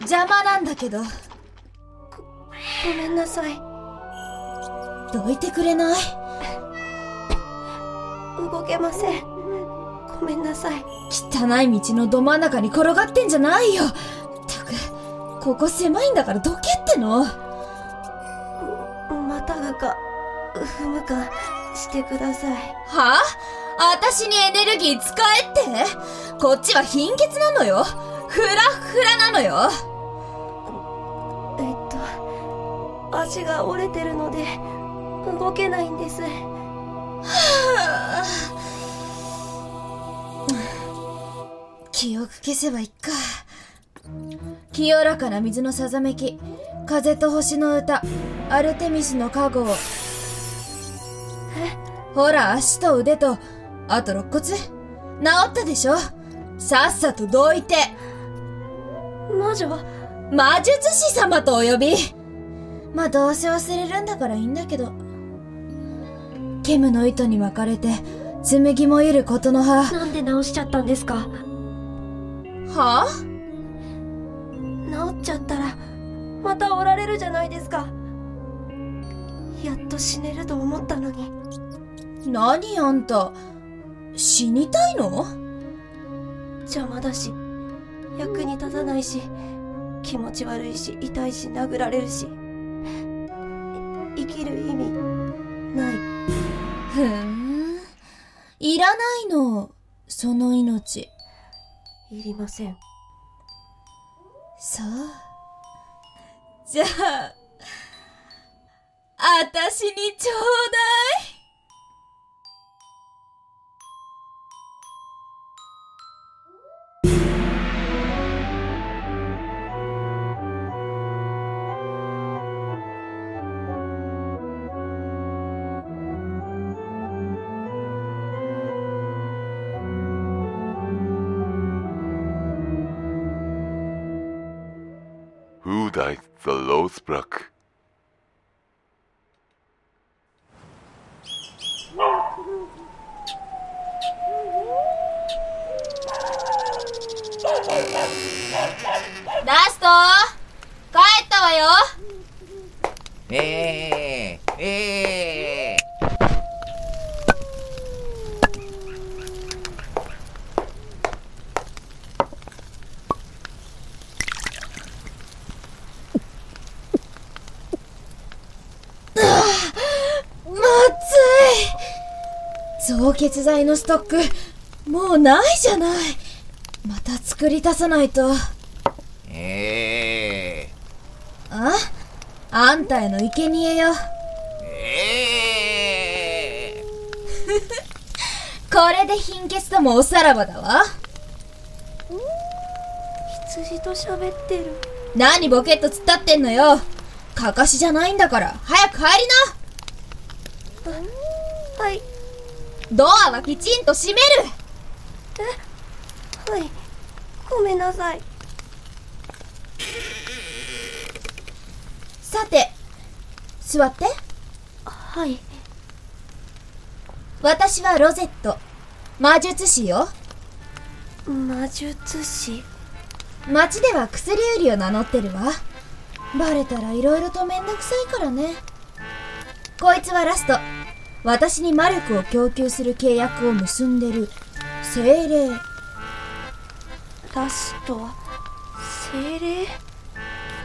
邪魔なんだけど。ごめんなさい。どいてくれない？動けません。ごめんなさい。汚い道のど真ん中に転がってんじゃないよ。ったく、ここ狭いんだからどけっての。またがか踏むかしてください。はあ？私にエネルギー使えって？こっちは貧血なのよ。フラフラなのよ。足が折れてるので動けないんです。記憶消せばいっか。清らかな水のさざめき、風と星の歌、アルテミスの加護。ほら、足と腕とあと肋骨治ったでしょ。さっさとどいて。魔術師様とお呼び。まあどうせ忘れるんだからいいんだけど。ケムの糸に巻かれて紡ぎもいることの葉。なんで治しちゃったんですか？はあ？治っちゃったらまた折られるじゃないですか。やっと死ねると思ったのに。何あんた、死にたいの？邪魔だし、役に立たないし、気持ち悪いし、痛いし、殴られるし。生きる意味ない。ふーん、いらないの、その命。いりません。そう。じゃあ、あたしにちょうだい。Who died the Rose Black? Dust! 帰ったわよ。凍結剤のストックもうないじゃない。また作り足さないと。あんたへの生贄よ。これで貧血ともおさらばだわ。羊と喋ってる。何ボケっと突っ立ってんのよ。かかしじゃないんだから早く帰りな。はい。ドアはきちんと閉める。はい、ごめんなさい。さて、座って。はい。私はロゼット、魔術師よ。魔術師？町では薬売りを名乗ってるわ。バレたらいろいろとめんどくさいからね。こいつはラスト。私に魔力を供給する契約を結んでる精霊。ラストは精霊？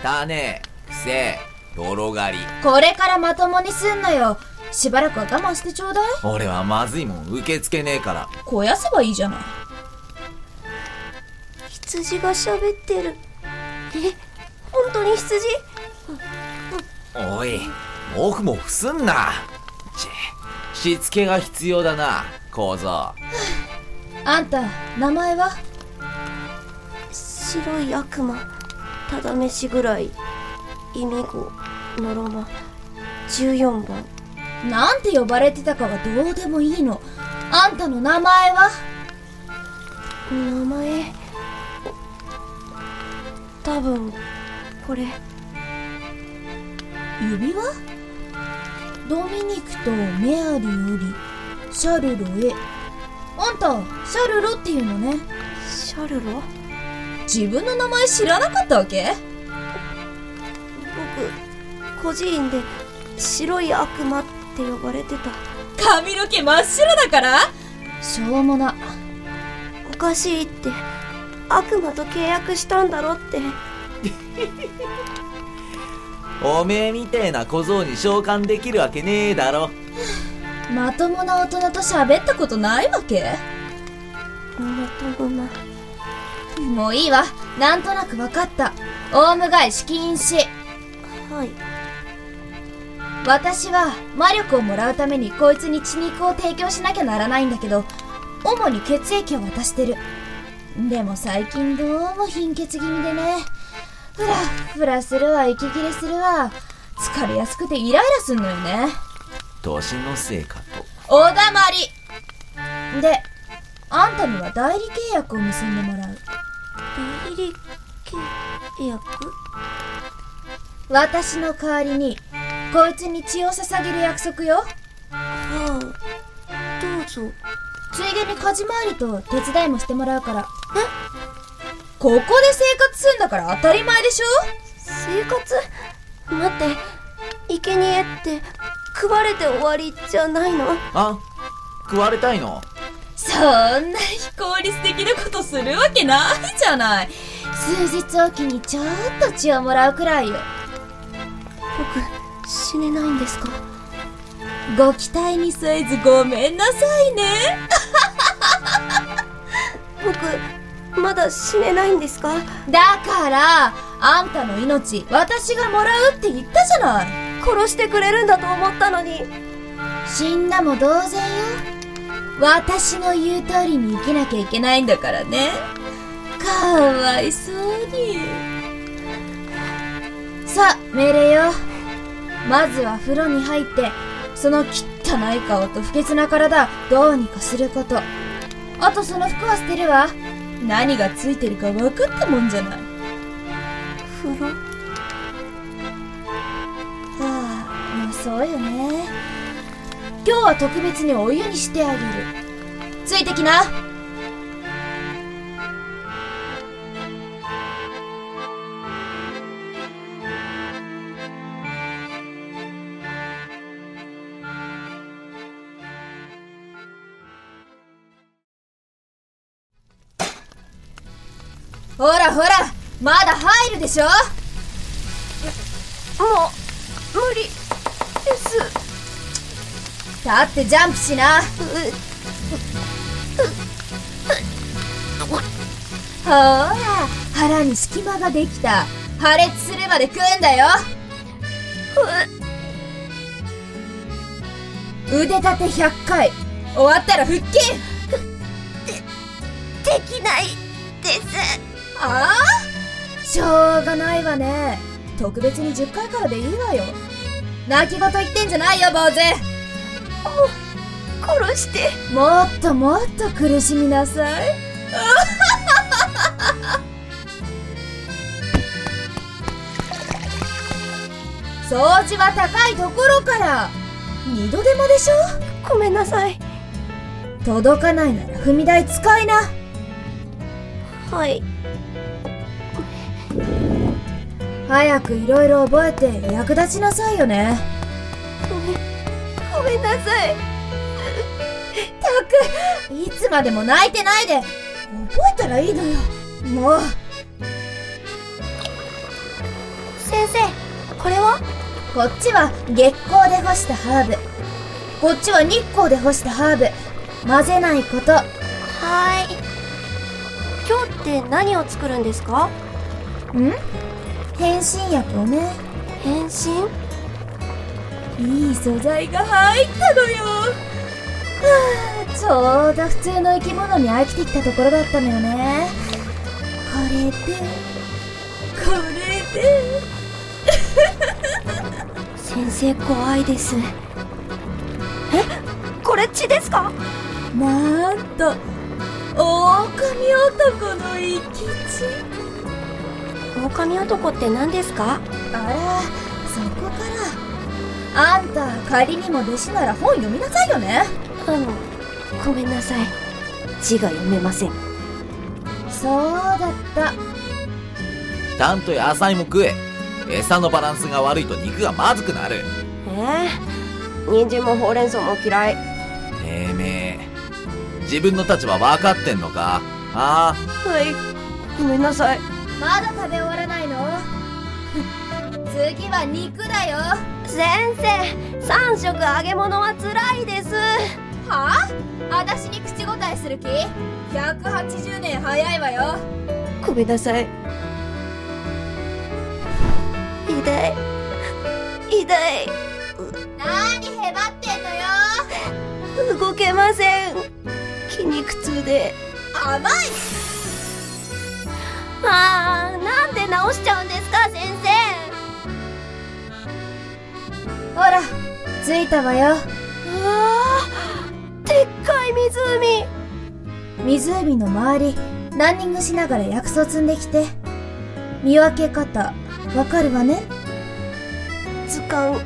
汚ねえ、くせえ、泥狩り。これからまともにすんのよ。しばらくは我慢してちょうだい。俺はまずいもん受け付けねえから。肥やせばいいじゃない。羊が喋ってる。本当に羊？おい、モフモフすんな。しつけが必要だな、小僧。あんた、名前は？白い悪魔、ただ飯ぐらい、イミゴ、ノロマ、14番。なんて呼ばれてたかはどうでもいいの。あんたの名前は？名前…多分、これ…指輪？ドミニクとメアリーよりシャルロへ。あんたシャルロっていうのね。シャルロ、自分の名前知らなかったわけ？僕孤児院で白い悪魔って呼ばれてた。髪の毛真っ白だからしょうもな。おかしいって、悪魔と契約したんだろって。おめえみてえな小僧に召喚できるわけねえだろ。まともな大人と喋ったことないわけ？まともな。もういいわ、なんとなくわかった。オウム返し禁止。はい。私は魔力をもらうためにこいつに血肉を提供しなきゃならないんだけど、主に血液を渡してる。でも最近どうも貧血気味でね、ふらふらするわ、息切れするわ、疲れやすくてイライラすんのよね。年のせいかと。おだまりで、あんたには代理契約を結んでもらう。代理契約？私の代わりにこいつに血を捧げる約束よ。はあ、どうぞ。ついでに家事回りと手伝いもしてもらうから。え？ここで生活すんだから当たり前でしょ。生活？待って、生贄って食われて終わりじゃないの？あ、食われたいの？そんな非効率的なことするわけないじゃない。数日おきにちょっと血をもらうくらいよ。僕、死ねないんですか？ご期待に添えずごめんなさいね。僕、まだ死ねないんですか？だから、あんたの命、私がもらうって言ったじゃない。殺してくれるんだと思ったのに。死んだも同然よ。私の言う通りに生きなきゃいけないんだからね。かわいそうに。さあ、命令よ。まずは風呂に入って、その汚い顔と不潔な体、どうにかすること。あとその服は捨てるわ。何がついてるか分かったもんじゃない。風呂？はあ、もうそうよね。今日は特別にお湯にしてあげる。ついてきな。ほらほら、まだ入るでしょ。もう無理です。立ってジャンプしな。ほら、腹に隙間ができた。破裂するまで食うんだよ。腕立て100回。終わったら腹筋。できないです。ああ、しょうがないわね。特別に10回からでいいわよ。泣き言言ってんじゃないよ、坊主。殺して。もっともっと苦しみなさい。掃除は高いところから。二度手間でしょ。ごめんなさい。届かないなら踏み台使いな。はい。早くいろいろ覚えて役立ちなさいよね。ごめんなさい。ったく、いつまでも泣いてないで。覚えたらいいのよ。もう。先生、これは？こっちは月光で干したハーブ。こっちは日光で干したハーブ。混ぜないこと。はーい。今日って何を作るんですか？変身薬をね。変身？いい素材が入ったのよ。ちょうど普通の生き物に飽きてきたところだったのよね。これで先生、怖いです。え、これ血ですか？なんと狼男の生き血。狼男って何ですか？あら、そこから。あんた、仮にも弟子なら本読みなさいよね。ごめんなさい、字が読めません。そうだった。ちゃんと野菜も食え。餌のバランスが悪いと肉がまずくなる。人参もほうれん草も嫌い。てめえ、自分の立場分かってんのか。ああ、はい、ごめんなさい。まだ食べ終わらないの？次は肉だよ。先生、3食揚げ物はつらいです。はぁ、あたしに口答えする気？180年早いわよ。ごめんなさい。痛い。なにへばってんのよ。動けません。筋肉痛で。甘い。あー、なんで治しちゃうんですか、先生。ほら、ついたわよ。あー、でっかい湖の周り、ランニングしながら薬草摘んできて。見分け方、わかるわね。図鑑、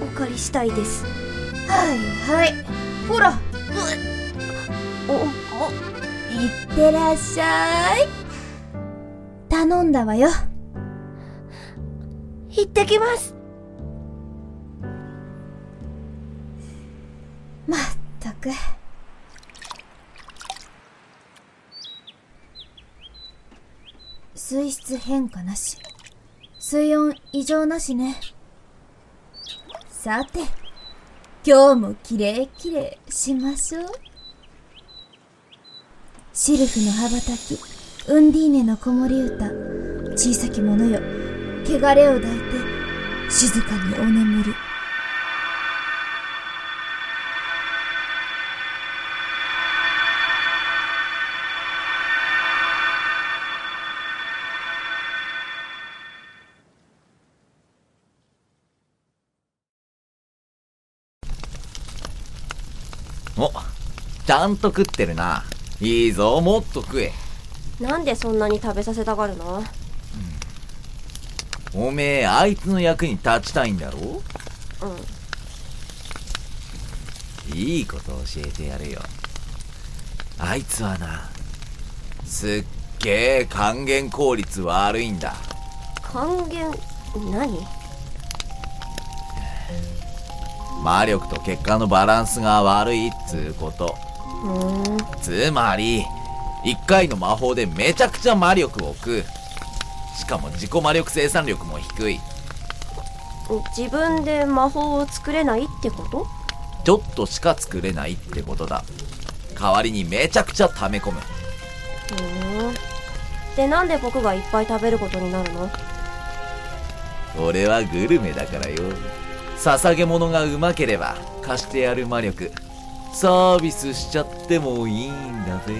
お借りしたいです。はい、ほら。いってらっしゃい。頼んだわよ。行ってきます。まったく。水質変化なし。水温異常なしね。さて、今日もきれいきれいしましょう。シルフの羽ばたき、ウンディーネの子守歌、小さき者よ、汚れを抱いて、静かにお眠り。お、ちゃんと食ってるな。いいぞ、もっと食え。なんでそんなに食べさせたがるの？おめえ、あいつの役に立ちたいんだろ？いいこと教えてやるよ。あいつはな、すっげえ還元効率悪いんだ。還元、何？魔力と血管のバランスが悪いっつうこと。つまり1回の魔法でめちゃくちゃ魔力を食う。しかも自己魔力生産力も低い。自分で魔法を作れないってこと？ちょっとしか作れないってことだ。代わりにめちゃくちゃ溜め込む。で、なんで僕がいっぱい食べることになるの？俺はグルメだからよ。捧げ物がうまければ貸してやる魔力、サービスしちゃってもいいんだぜ。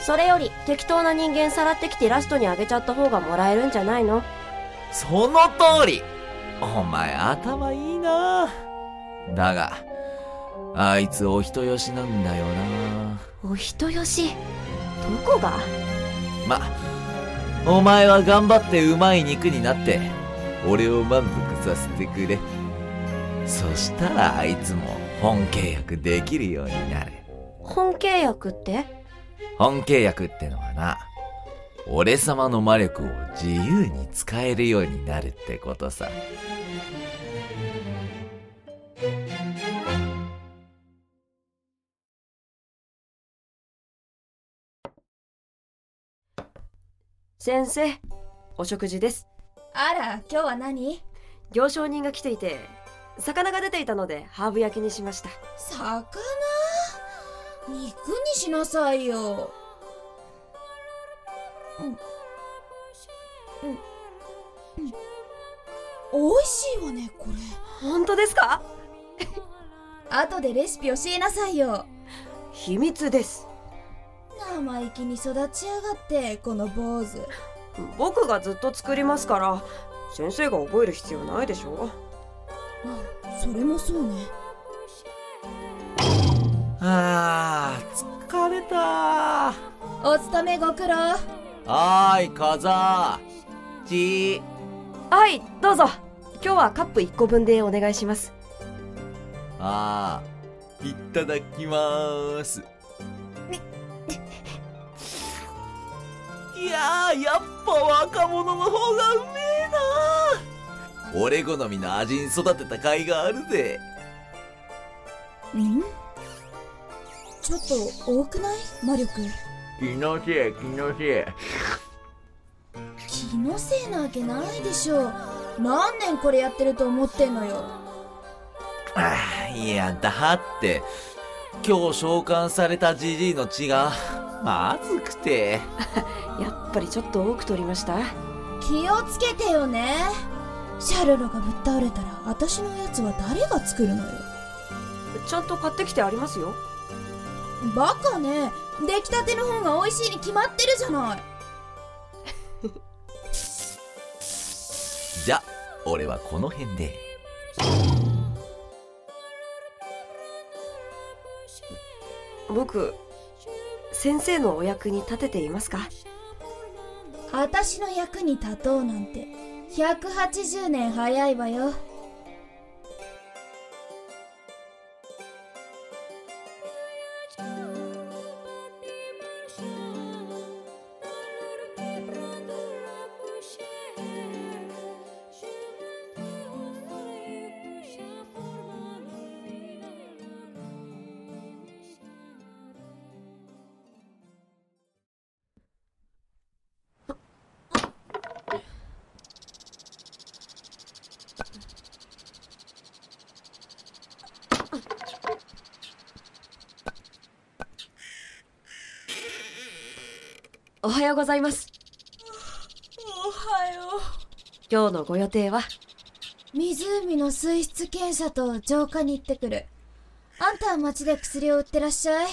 それより適当な人間さらってきてラストにあげちゃった方がもらえるんじゃないの？その通り。お前頭いいな。だがあいつお人よしなんだよな。お人よし？どこが？お前は頑張ってうまい肉になって俺を満足させてくれ。そしたらあいつも本契約できるようになる。本契約って？本契約ってのはな、俺様の魔力を自由に使えるようになるってことさ。先生、お食事です。あら、今日は何？行商人が来ていて、魚が出ていたのでハーブ焼きにしました。魚？肉にしなさいよ。美味しいわね、これ。本当ですか？後でレシピ教えなさいよ。秘密です。生意気に育ちやがって、この坊主。僕がずっと作りますから、先生が覚える必要ないでしょ。それもそうね。あー、疲れた。お勤めご苦労。はーい、カザーチー。はい、どうぞ。今日はカップ1個分でお願いします。あいただきます。いやー、やっぱ若者の方がうめえな。俺好みの味に育てた甲斐があるぜ。ん？ちょっと多くない？魔力。気のせい、気のせい。気のせいなわけないでしょ。何年これやってると思ってんのよ。あ、いやだって今日召喚されたジジイの血がまずくてやっぱりちょっと多く取りました。気をつけてよね。シャルロがぶっ倒れたら私のやつは誰が作るのよ。ちゃんと買ってきてありますよ。バカね、出来たての方が美味しいに決まってるじゃないじゃあ俺はこの辺で。僕、先生のお役に立てていますか？私の役に立とうなんて180年早いわよ。おはようございます。おはよう。今日のご予定は？湖の水質検査と浄化に行ってくる。あんたは町で薬を売ってらっしゃい。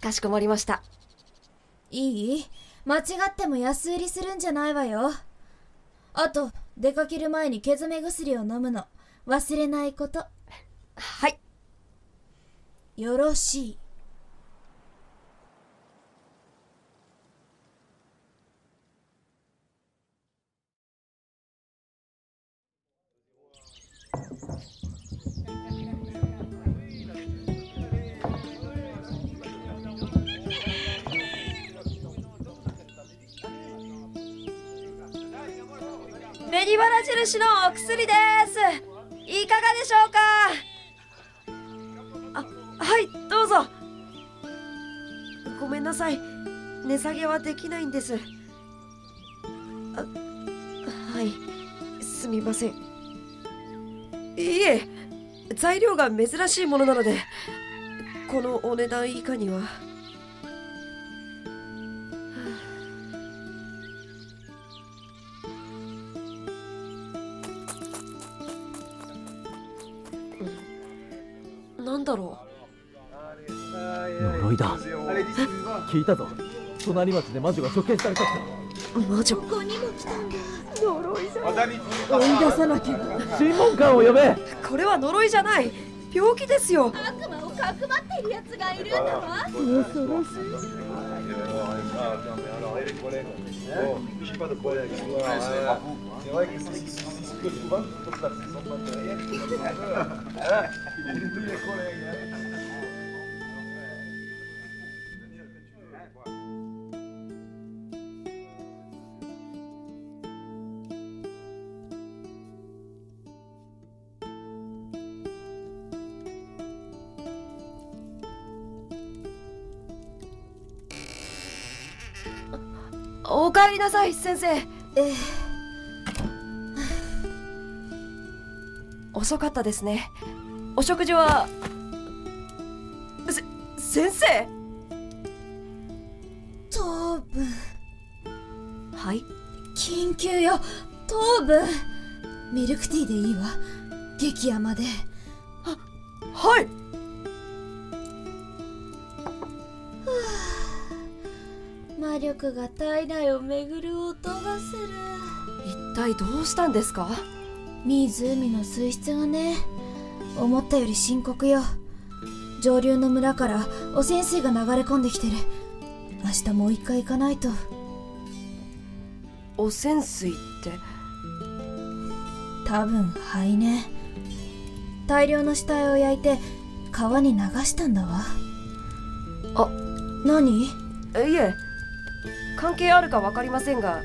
かしこまりました。いい？間違っても安売りするんじゃないわよ。あと出かける前にけずめ薬を飲むの忘れないこと。はい、よろしい。紅花印のお薬です。いかがでしょうか？あ、はい、どうぞ。ごめんなさい、値下げはできないんです。あ、はい、すみません。いえ、材料が珍しいものなのでこのお値段以下には。呪いだ。聞いたぞ、隣町で魔女が処刑されたって。魔女？ここにも来たんだ。呪いだ。追い出さなきゃ。審問官を呼べ。これは呪いじゃない、病気ですよ。悪魔をかくまっているやつがいるんだわ。恐ろしい。おかえりなさい、先生。遅かったですね。お食事は？先生？糖分。はい？緊急よ、糖分。ミルクティーでいいわ、激甘で。あ、はい。魔力が体内を巡る音がする。一体どうしたんですか？湖の水質がね、思ったより深刻よ。上流の村から汚染水が流れ込んできてる。明日もう一回行かないと。汚染水って？多分肺ね。大量の死体を焼いて川に流したんだわ。あ、何？いえ、関係あるか分かりませんが、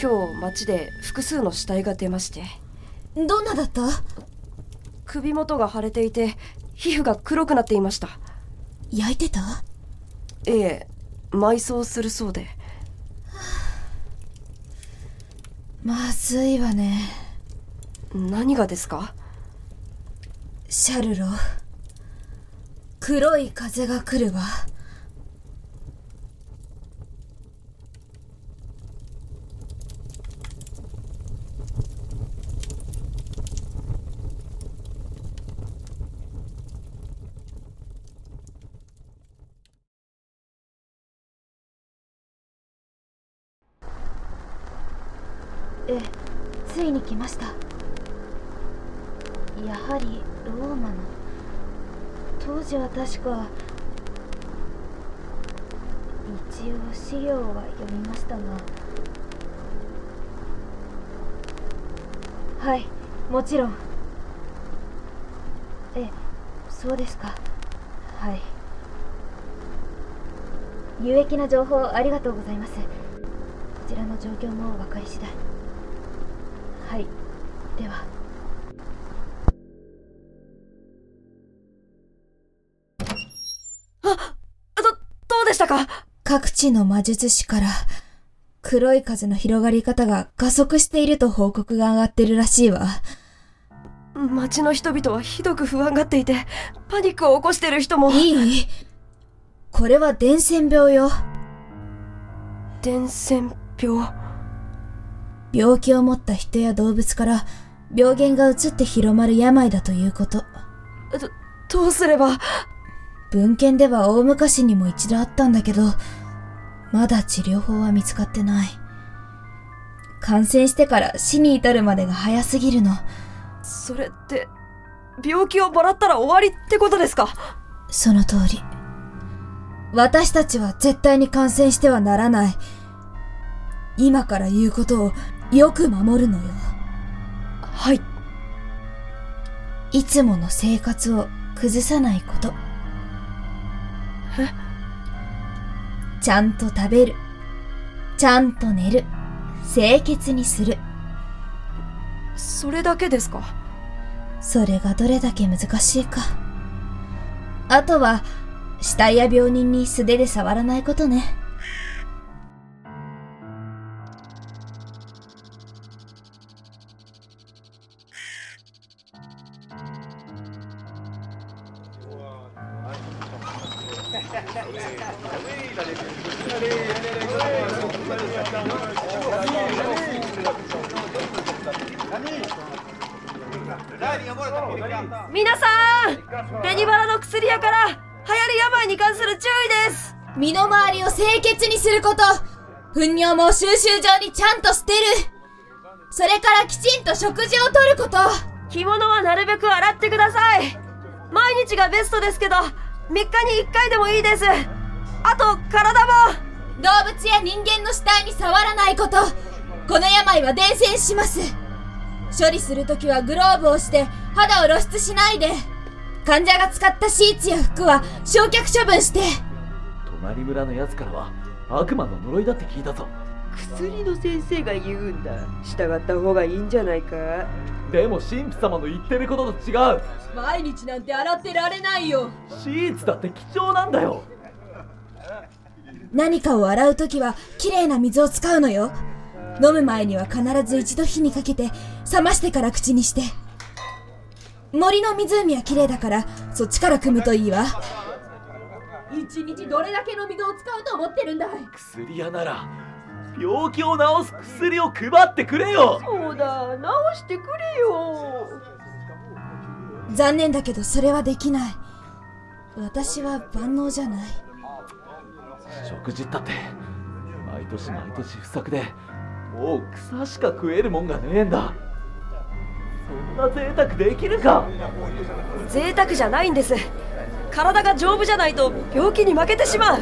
今日町で複数の死体が出まして。どんなだった？首元が腫れていて、皮膚が黒くなっていました。焼いてた？いえ、埋葬するそうで。まずいわね。何がですか？シャルロ、黒い風が来るわ。え、ついに来ました。やはりローマの、当時は確か一応資料は読みましたが、はい、もちろん。え、そうですか。はい、有益な情報ありがとうございます。こちらの状況も分かり次第。はい、では。あ、どうでしたか？各地の魔術師から黒い風の広がり方が加速していると報告が上がってるらしいわ。町の人々はひどく不安がっていて、パニックを起こしてる人も。いい？これは伝染病よ。伝染病？病気を持った人や動物から病原が移って広まる病だということ。どうすれば？文献では大昔にも一度あったんだけど、まだ治療法は見つかってない。感染してから死に至るまでが早すぎるの。それって病気をもらったら終わりってことですか？その通り。私たちは絶対に感染してはならない。今から言うことをよく守るのよ。はい。いつもの生活を崩さないこと。え？ちゃんと食べる。ちゃんと寝る。清潔にする。それだけですか？それがどれだけ難しいか。あとは、死体や病人に素手で触らないことね。皆さん、紅花の薬屋から流行る病に関する注意です。身の回りを清潔にすること、糞尿も収集場にちゃんと捨てる、それからきちんと食事をとること。着物はなるべく洗ってください。毎日がベストですけど、3日に1回でもいいです。あと体も。動物や人間の死体に触らないこと。この病は伝染します。処理するときはグローブをして肌を露出しないで、患者が使ったシーツや服は焼却処分して。隣村のやつからは悪魔の呪いだって聞いたぞ。薬の先生が言うんだ。従った方がいいんじゃないか。でも神父様の言ってることと違う。毎日なんて洗ってられないよ。シーツだって貴重なんだよ。何かを洗うときはきれいな水を使うのよ。飲む前には必ず一度火にかけて冷ましてから口にして。森の湖はきれいだからそっちから汲むといいわ。一日どれだけの水を使うと思ってるんだい。薬屋なら病気を治す薬を配ってくれよ。そうだ、治してくれよ。残念だけどそれはできない。私は万能じゃない。食事だって毎年毎年不作で、もう草しか食えるもんがねえんだ。そんな贅沢できるか。贅沢じゃないんです。体が丈夫じゃないと病気に負けてしまう。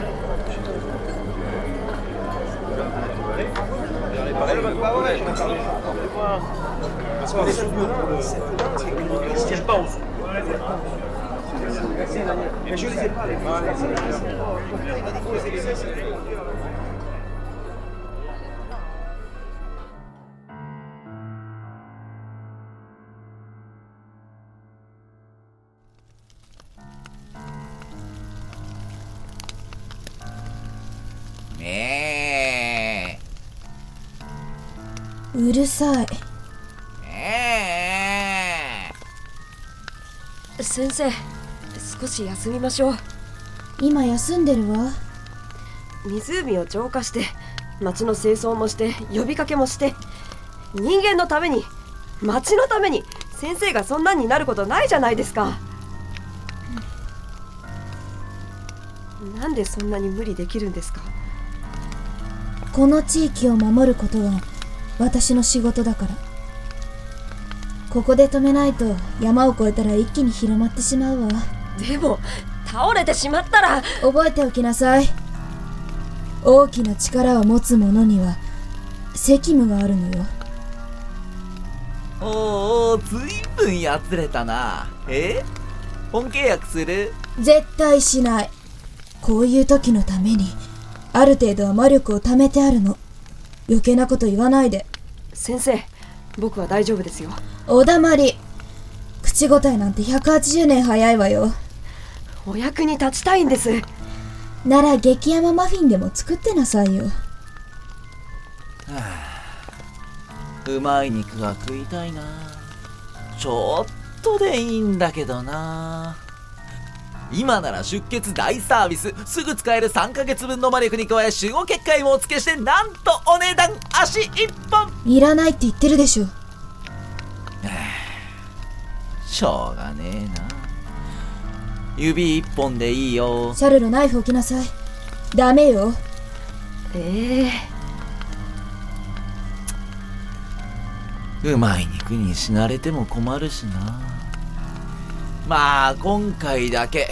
うるさい。先生、少し休みましょう。今休んでるわ。湖を浄化して、町の清掃もして、呼びかけもして、人間のために、町のために、先生がそんなんになることないじゃないですか。なんでそんなに無理できるんですか？この地域を守ることが私の仕事だから。ここで止めないと山を越えたら一気に広まってしまうわ。でも倒れてしまったら。覚えておきなさい。大きな力を持つ者には責務があるのよ。おー、ずいぶんやつれたな。本契約する？絶対しない。こういう時のためにある程度は魔力を貯めてあるの。余計なこと言わないで。先生、僕は大丈夫ですよ。お黙り。口答えなんて180年早いわよ。お役に立ちたいんです。なら激山マフィンでも作ってなさいよ。うまい肉が食いたいな。ちょっとでいいんだけどな。今なら出血大サービス。すぐ使える3ヶ月分の魔力に加え守護結界もお付けして、なんとお値段足1本。いらないって言ってるでしょ。しょうがねえな。指1本でいいよ。シャルル、ナイフ置きなさい。ダメよ。うまい肉に死なれても困るしな。まあ今回だけ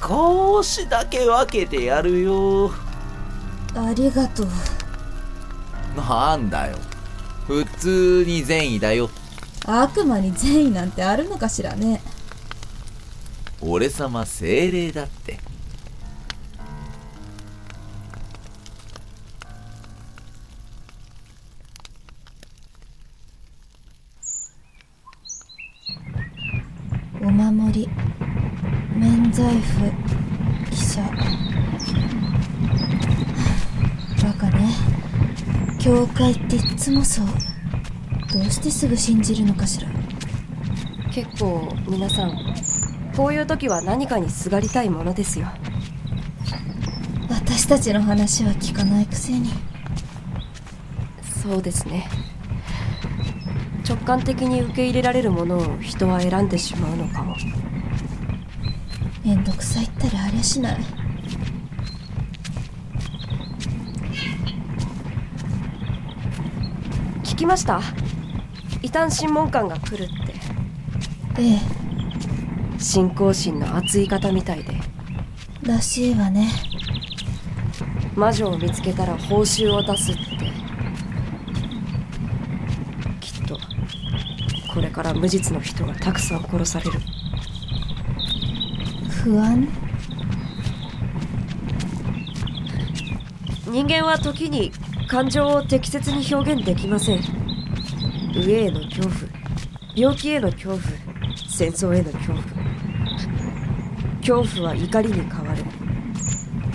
少しだけ分けてやるよ。ありがとう。なんだよ、普通に善意だよ。悪魔に善意なんてあるのかしらね。俺様精霊だって。お守り、免罪符、汽車。バカね。教会っていっつもそう。どうしてすぐ信じるのかしら。結構皆さん、こういう時は何かにすがりたいものですよ。私たちの話は聞かないくせに。そうですね。直感的に受け入れられるものを人は選んでしまうのかも。めんどくさいったらありゃしない。聞きました？異端審問官が来るって。ええ、信仰心の熱い方みたいで。らしいわね。魔女を見つけたら報酬を出すって。これから無実の人がたくさん殺される。不安？人間は時に感情を適切に表現できません。飢えへの恐怖、病気への恐怖、戦争への恐怖。恐怖は怒りに変わる。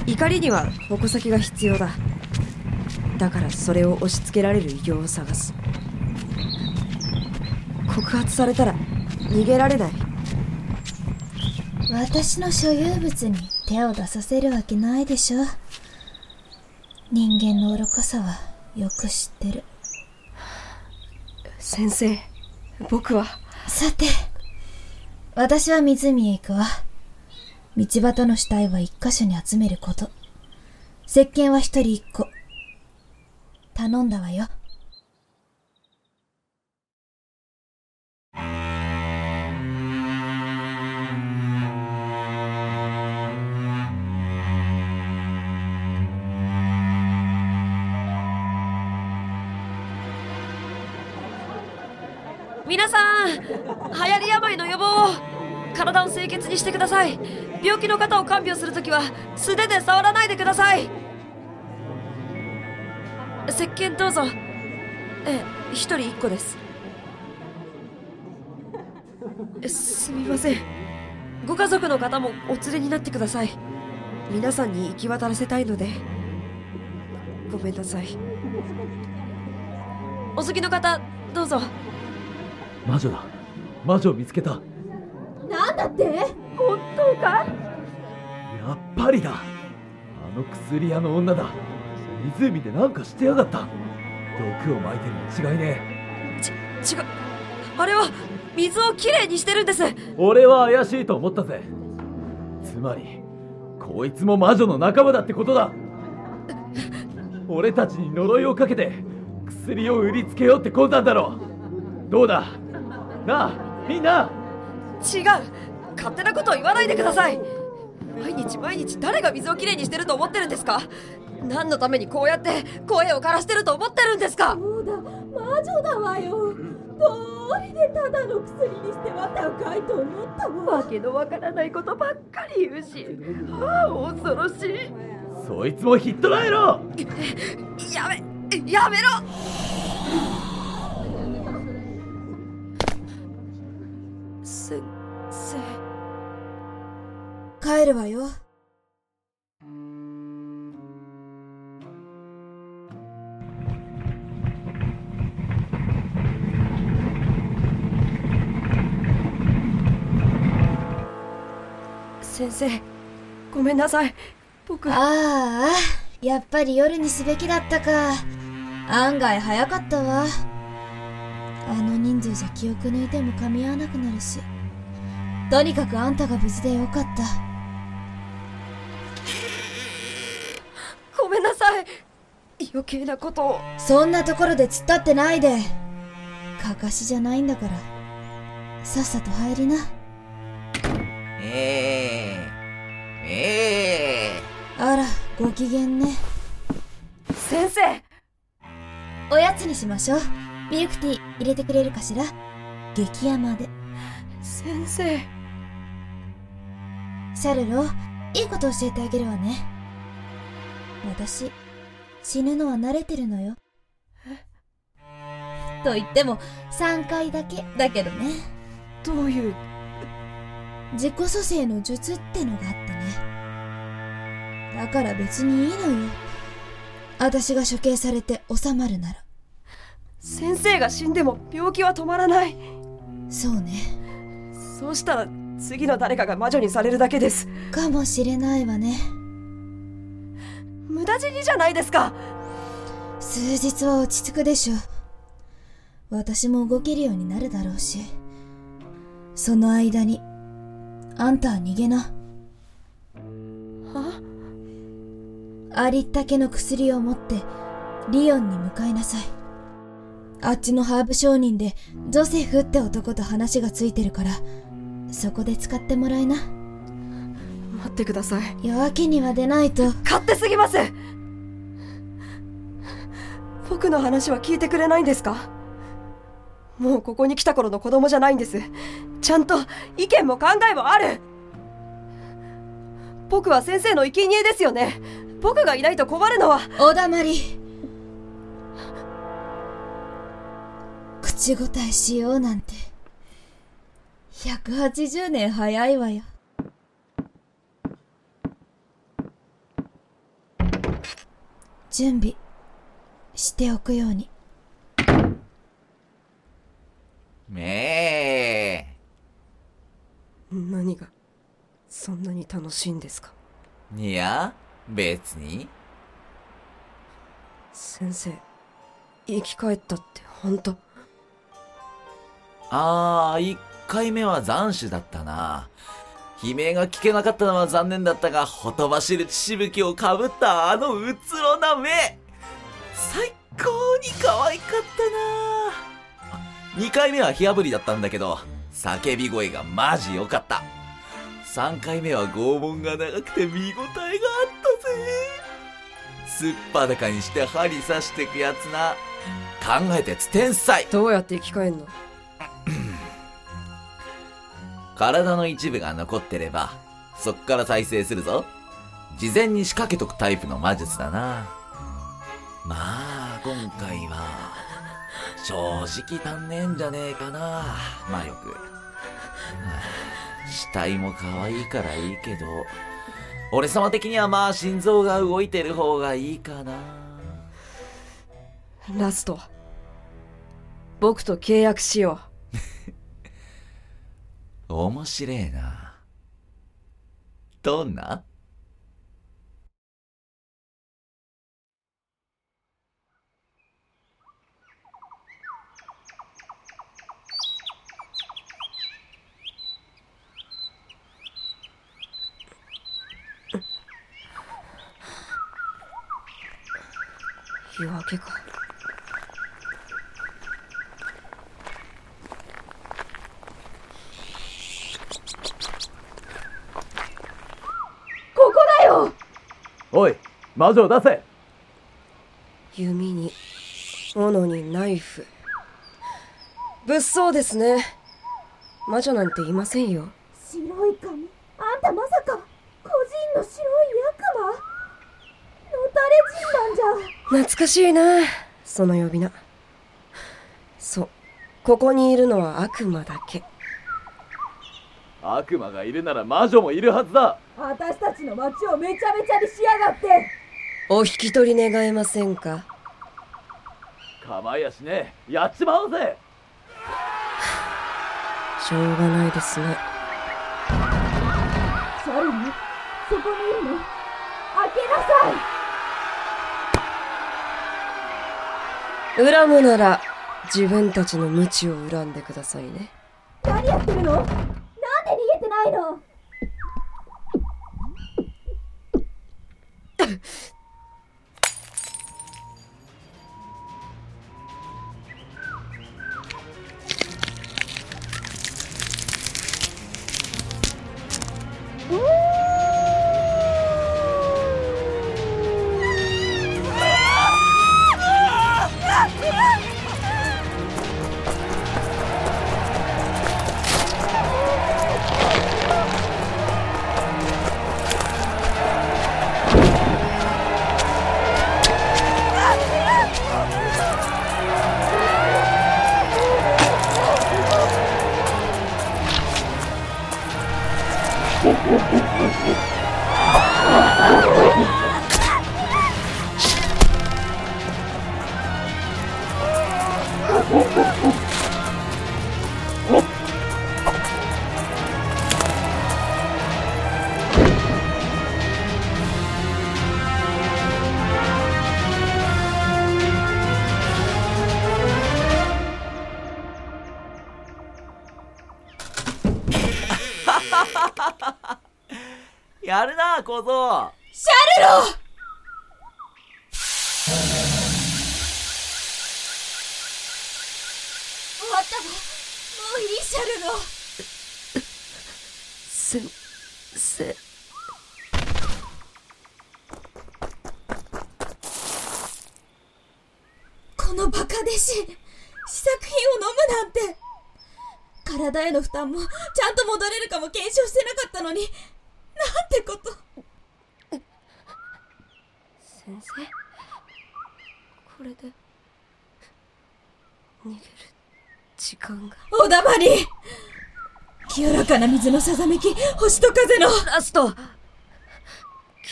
怒りには矛先が必要だ。だからそれを押し付けられる偉業を探す。告発されたら逃げられない。私の所有物に手を出させるわけないでしょ。人間の愚かさはよく知ってる。先生、僕は。さて、私は湖へ行くわ。道端の死体は一箇所に集めること。石鹸は一人一個頼んだわよ。皆さん、流行り病の予防を。体を清潔にしてください。病気の方を看病するときは素手で触らないでください。石鹸どうぞ。1人1個です。すみません。ご家族の方もお連れになってください。皆さんに行き渡らせたいので。ごめんなさい。お好きの方どうぞ。魔女だ。魔女を見つけた。なんだって。本当か。やっぱりだ。あの薬屋の女だ。湖でなんかしてやがった。毒を撒いてるに違いねえ。違う。あれは水をきれいにしてるんです。俺は怪しいと思ったぜ。つまりこいつも魔女の仲間だってことだ。俺たちに呪いをかけて薬を売りつけようってこんなんだろう。どうだ。なあみんな。違う。勝手なことを言わないでください。毎日誰が水をきれいにしてると思ってるんですか。何のためにこうやって声を枯らしてると思ってるんですか。そうだ、魔女だわよ。どうりでただの薬にしては高いと思ったわ。わけのわからないことばっかり言うし、恐ろしい。そいつもひっ捕らえろ。やめろ。先生、帰るわよ。先生、ごめんなさい。僕…ああ、やっぱり夜にすべきだったか。案外早かったわ。あの人数じゃ記憶抜いても噛み合わなくなるし。とにかくあんたが無事でよかった。ごめんなさい。余計なことを。そんなところで突っ立ってないで。かかしじゃないんだから、さっさと入りな。あら、ご機嫌ね。先生、おやつにしましょう。ミルクティー入れてくれるかしら。激甘で。先生。シャルロ、いいこと教えてあげるわね。私、死ぬのは慣れてるのよ。と言っても3回だけだけどね。どういう？自己蘇生の術ってのがあってね。だから別にいいのよ。私が処刑されて収まるなら。先生が死んでも病気は止まらない。そうね。そうしたら次の誰かが魔女にされるだけです。かもしれないわね。無駄死にじゃないですか。数日は落ち着くでしょう。私も動けるようになるだろうし。その間にあんたは逃げな。は？ありったけの薬を持ってリヨンに向かいなさい。あっちのハーブ商人でジョセフって男と話がついてるから、そこで使ってもらいな。待ってください。夜明けには出ないと。勝手すぎます。僕の話は聞いてくれないんですか。もうここに来た頃の子供じゃないんです。ちゃんと意見も考えもある。僕は先生の生贄ですよね。僕がいないと困るのは。お黙り。口答えしようなんて180年早いわよ。準備しておくように。何がそんなに楽しいんですか。いや別に。先生、生き返ったって本当？1回目は斬首だったな。悲鳴が聞けなかったのは残念だったが、ほとばしる血しぶきをかぶったあのうつろな目、最高に可愛かったな。2回目は火炙りだったんだけど、叫び声がマジ良かった。3回目は拷問が長くて見応えがあったぜ。すっぱだかにして針刺してくやつな。考えてつ天才。どうやって生き返んの？体の一部が残ってればそっから再生するぞ。事前に仕掛けとくタイプの魔術だな。まあ今回は正直足んねえんじゃねえかな。魔力、死体も可愛いからいいけど俺様的にはまあ心臓が動いてる方がいいかな。ラスト、僕と契約しよう。面白えな。どんな？夜明けか。ここだよ。おい、魔女を出せ。弓に斧にナイフ、物騒ですね。魔女なんていませんよ。白い髪、あんたまさか個人の白い悪魔？懐かしいな、その呼び名。そう、ここにいるのは悪魔だけ。悪魔がいるなら魔女もいるはずだ。私たちの街をめちゃめちゃにしやがって。お引き取り願えませんか？構いやしねえ、やっちまおうぜ。しょうがないですね。シャルム、そこにいるの？開けなさい。恨むなら自分たちの無知を恨んでくださいね。何やってるの？なんで逃げてないの？やるな小僧。シャルロ。終わったわ。もういい、シャルロ。このバカ弟子、試作品を飲むなんて。体への負担もちゃんと戻れるかも検証してなかったのに、なんてこと。先生、これで逃げる時間が。お黙り。清らかな水のさざめき、星と風の。ラスト、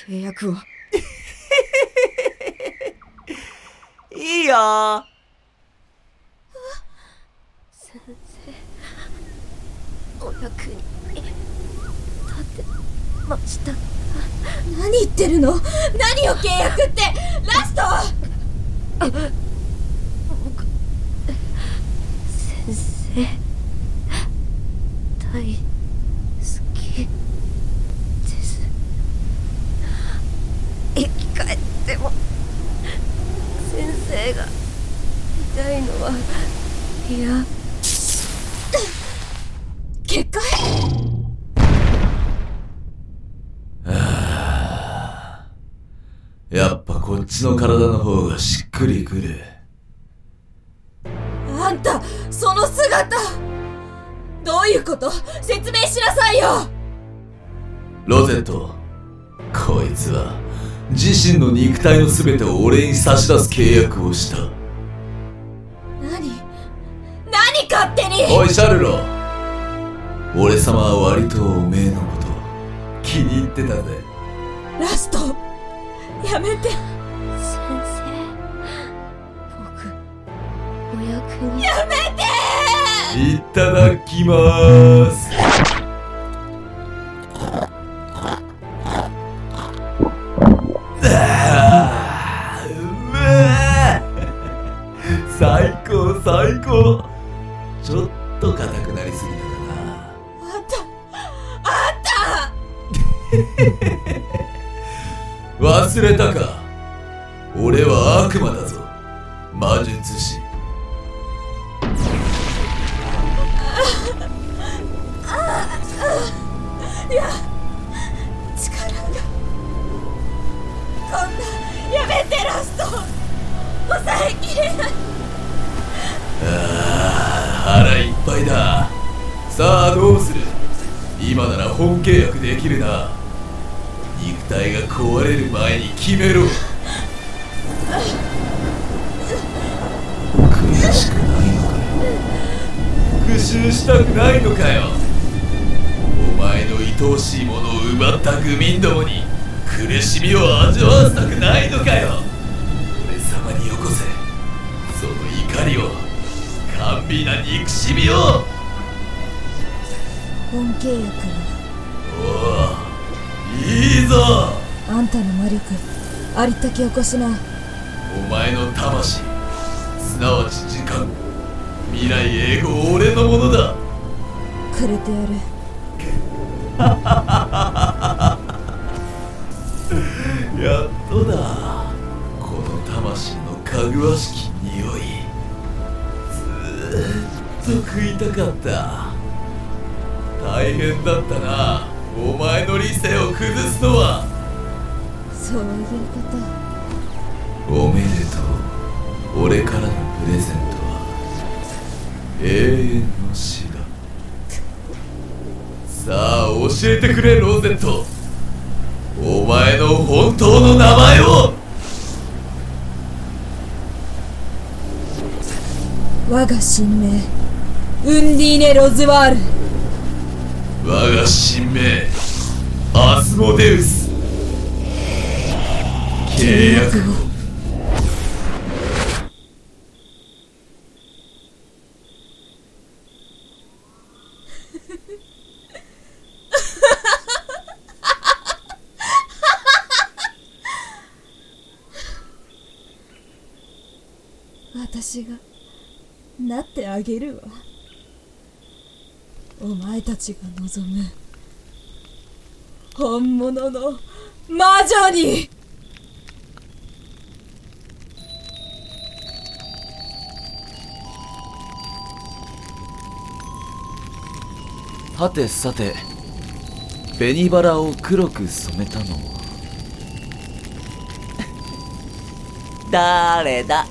契約を。いいよ先生、お役に立てました。何言ってるの？何を契約って。ラスト。僕、先生大好きです。生き返っても先生が痛いのは嫌。結界。やっぱこっちの体の方がしっくりくる。あんた、その姿どうういうこと？説明しなさいよ。ロゼット、こいつは自身の肉体の全てを俺に差し出す契約をした。何勝手に。おいシャルロ、俺様は割とおめえのこと気に入ってたぜ。ラスト、やめて。先生、僕お役に。やめて。いただきまーす。最高最高。ちょっと硬くなりすぎたかな。あった忘れたか。俺は悪魔だぞ、魔術師。いや、力が…こんな、やめてラスト、抑えきれない。腹いっぱいだ。さあどうする。今なら本契約できるな。肉体が壊れる前に決めろ。悔しくないのかよ。復讐したくないのかよ。お前の愛おしいものを奪った愚民どもに苦しみを味わわせたくないのかよ。俺様によこせ、その怒りを、甘美な憎しみを。本契約は。おお、いいぞ。あんたの魔力、ありったけ起こしな。お前の魂、すなわち時間、未来永劫俺のものだ。くれてやる。やっとだ。この魂のかぐわしき匂い、ずっと食いたかった。大変だったな、お前の理性を崩すのは。そういうこと。おめでとう。俺からのプレゼントは永遠の死だ。さあ教えてくれローゼット、お前の本当の名前を。我が神明、ウンディーネ・ロズワール。我が神明、アスモデウス。契約を。私がなってあげるわ。お前たちが望む本物の魔女に。はてさて、紅バラを黒く染めたのは誰だ。